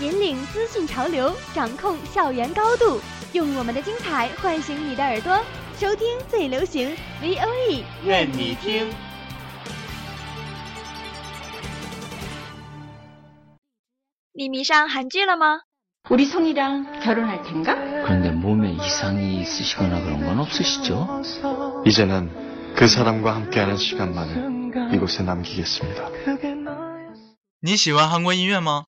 引领资讯潮流，掌控校园高度，用我们的精彩唤醒你的耳朵，收听最流行 VOE， 愿你听。你迷上韩剧了吗？우리손이랑결혼할텐가그런데몸에이상이있으시거나그런건없으시죠이제는그사람과함께하는시간만을이곳에남기겠습니다你喜欢韩国音乐吗？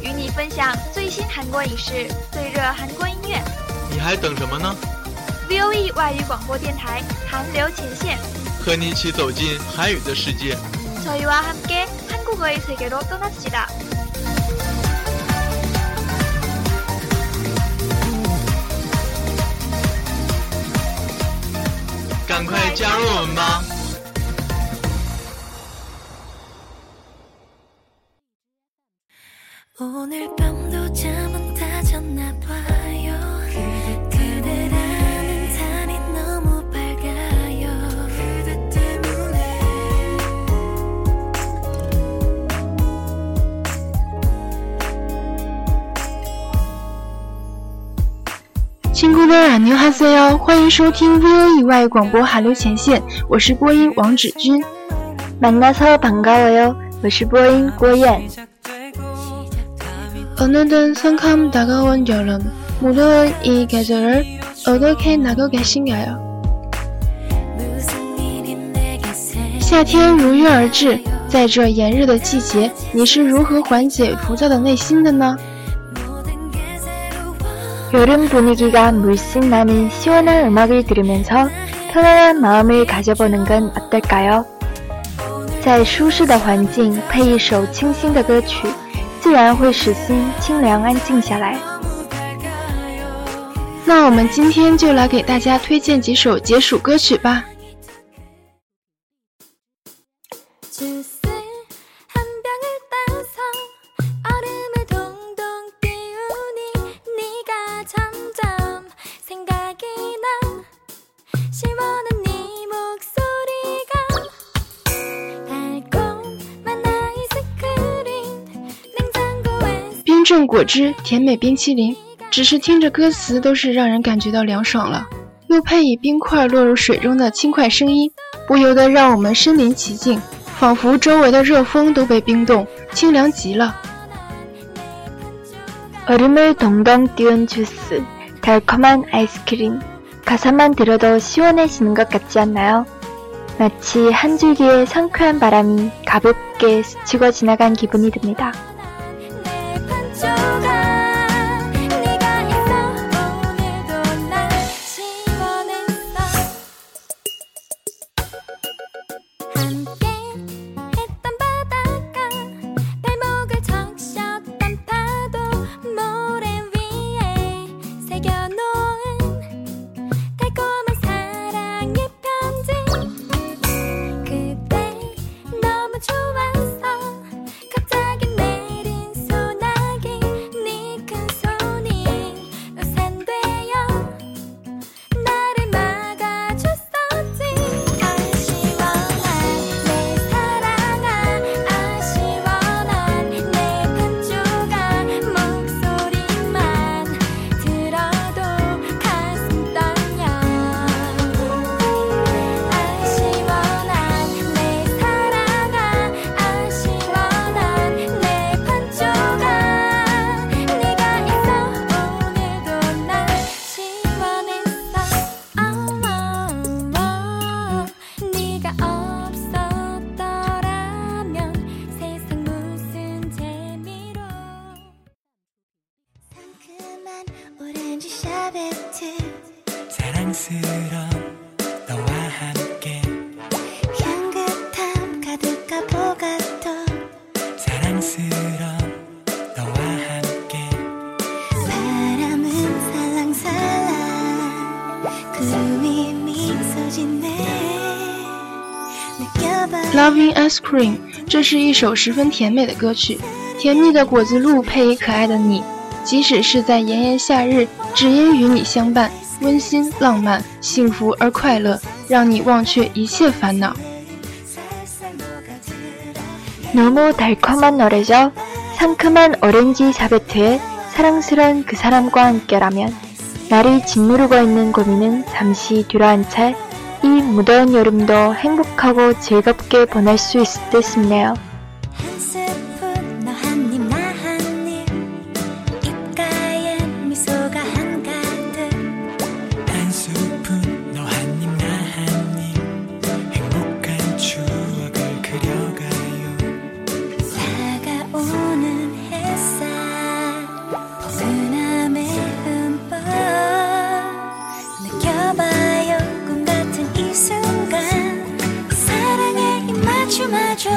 与你分享最新韩国影视，最热韩国音乐，你还等什么呢？ VOE 外语广播电台，韩流前线，和你一起走进韩语的世界。저희와 함께 한국어의 세계로 떠납시다. 빨리 가입해吧. 오늘 밤도 잠은 다 잤나 봐요. 그대라는 달이 너무 밝아요. 그대 때문에 친구들 안녕하세요. 欢迎收听 VOE 外语广播韩流前线， 我是播音王芷君。 만나서 반가워요. 我是播音郭燕。 어느덧 성큼 다가온 여름, 무더운 이 계절을 어떻게 나고 계신가요? 夏天如约而至， 在这炎热的季节， 你是如何缓解浮躁的内心的呢？ 여름 분위기가 물씬 나는 시원한 음악을 들으면서 편안한 마음을 가져보는 건 어떨까요? 在舒适的环境配一首清新的歌曲，自然会使心清凉安静下来。 那我们今天就来给大家推荐几首解暑歌曲吧。 冰镇果汁、甜美冰淇淋，只是听着歌词都是让人感觉到凉爽了，又配以冰块落入水中的轻快声音，不由得让我们身临其境，仿佛周围的热风都被冰冻，清凉极了。얼음을 동동 띄운 주스, 달콤한 아이스크림, 가사만 들어도 시원해지는 것 같지 않나요? 마치 한 줄기의 상쾌한 바람이 가볍게 스치고 지나간 기분이 듭니다. Loving Ice Cream， 这是一首十分甜美的歌曲，甜蜜的果子露配以可爱的你，即使是在炎炎夏日，只因与你相伴，温馨浪漫，幸福而快乐，让你忘却一切烦恼。너무달콤한노래죠상큼한오렌지샤베트의사랑스러운그사람과함께라면나를 짓누르고 있는고민은잠시뒤로한 채이무더운여름도행복하고즐겁게보낼수있을듯싶네요한스푼너한입나한입입가엔미소가한가득한스푼너한입나한입행복한추억을그려가요다가오는햇살포근함에흠뻑느껴봐요꿈같은이순간사랑에입맞춰마줘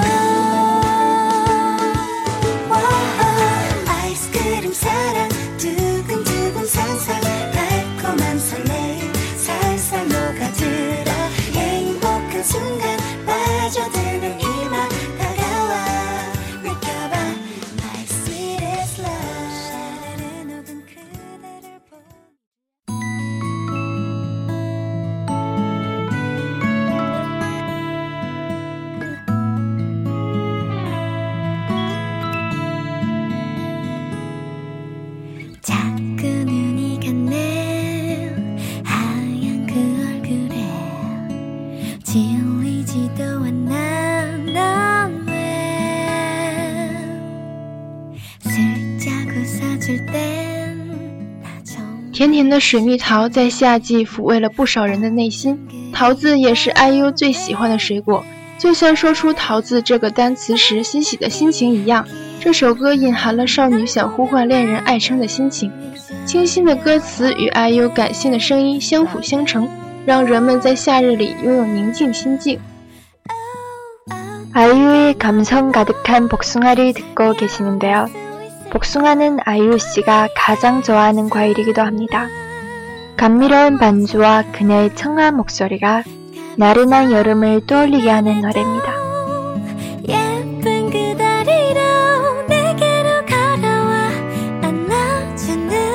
甜甜的水蜜桃在夏季抚慰了不少人的内心，桃子也是 IU 最喜欢的水果。就像说出桃子这个单词时欣喜的心情一样，这首歌隐含了少女想呼唤恋人爱称的心情。清新的歌词与 IU 感性的声音相辅相成，让人们在夏日里拥有宁静心境。 IU의 감성 가득한 복숭아를 듣고 계시는데요。복숭아는 아이유 씨가 가장 좋아하는 과일이기도 합니다. 감미로운 반주와 그녀의 청아한 목소리가 나른한 여름을 떠올리게 하는 노래입니다. 예쁜 그 다리로 내게로 걸어와 안아주는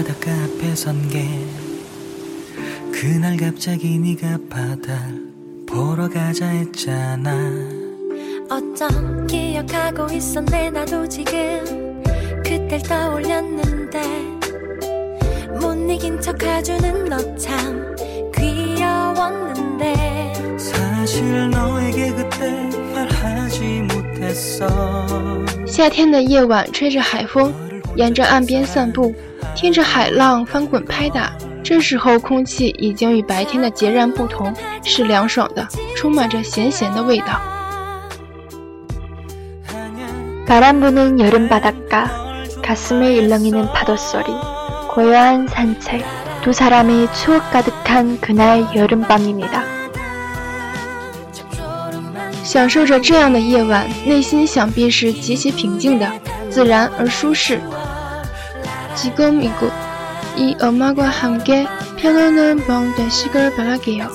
바닷가 앞에 선 게 그날 갑자기 네가 바다를 보러 가자 했잖아. 어쩜 기억하고 있었네 나도 지금 그댈 떠올렸는데 못 이긴 척 가주는 너 참 귀여웠는데 사실 너에게 그때 말하지 못했어. 夏天的夜晚吹着海风， 沿着岸边散步， 听着海浪翻滚拍打， 这时候空气， 已经与白天的截然不同， 是凉爽的， 充满着咸咸的味道。 바람부는 여름바닷가, 가슴에 일렁이는 파도소리, 고요한 산책, 두 사람의 추억 가득한 그날 여름밤입니다. 享受着这样的夜晚， 内心想必是 极其平静的， 自然而舒适。 지금 이곳 이 음악과 함께 편안한 밤 되시길 바랄게요.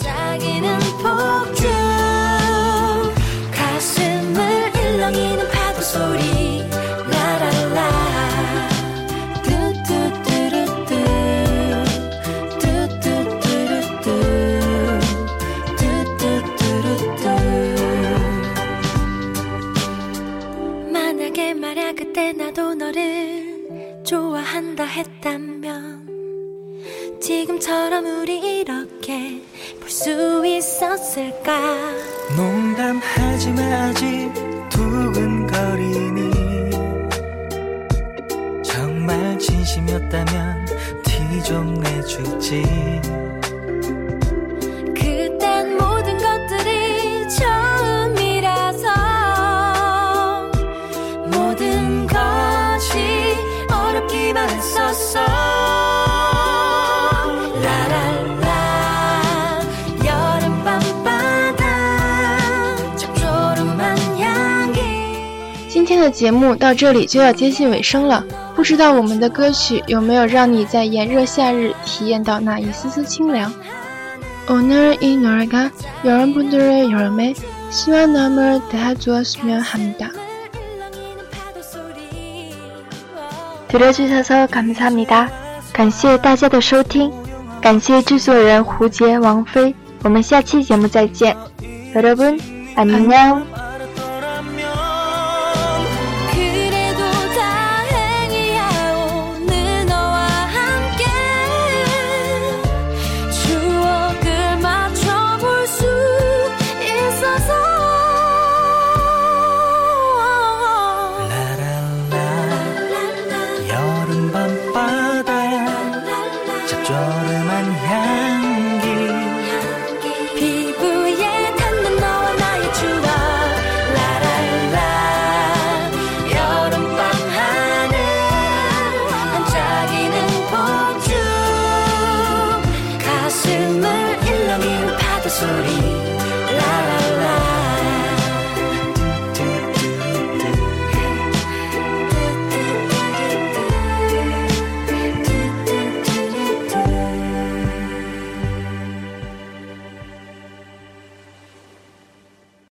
만약에 말야 그때 나도 너를 좋아한다 했다면 지금처럼 우리 이렇게 볼 수 있었을까. 농담하지만 아직 두근거리니 정말 진심이었다면 티 좀 내주지. 그땐 모든 것들이 처음이라서 모든 것이 어렵기만 했었어.今天的节目到这里就要接近尾声了，不知道我们的歌曲有没有让你在炎热夏日体验到那一丝丝清凉。오늘이노래가여러분들의여름에시원함을대해주었으면합니다. 들어주셔서 감사합니다.感谢大家的收听，感谢制作人胡杰、王菲，我们下期节目再见。여러분안녕。